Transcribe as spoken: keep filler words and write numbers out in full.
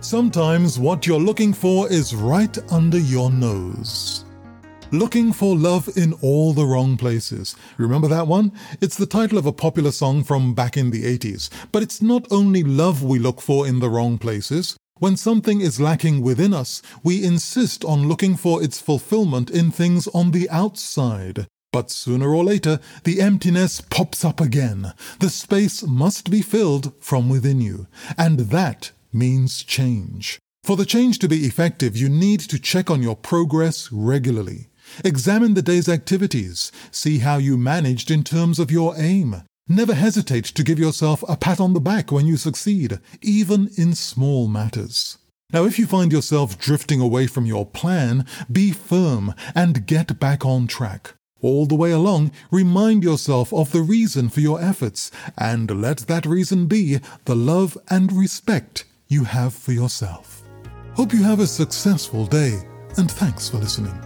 Sometimes what you're looking for is right under your nose. Looking for love in all the wrong places. Remember that one? It's the title of a popular song from back in the eighties. But it's not only love we look for in the wrong places. When something is lacking within us, we insist on looking for its fulfillment in things on the outside. But sooner or later, the emptiness pops up again. The space must be filled from within you. And that means change. For the change to be effective, you need to check on your progress regularly. Examine the day's activities. See how you managed in terms of your aim. Never hesitate to give yourself a pat on the back when you succeed, even in small matters. Now, if you find yourself drifting away from your plan, be firm and get back on track. All the way along, remind yourself of the reason for your efforts, and let that reason be the love and respect you have for yourself. Hope you have a successful day, and thanks for listening.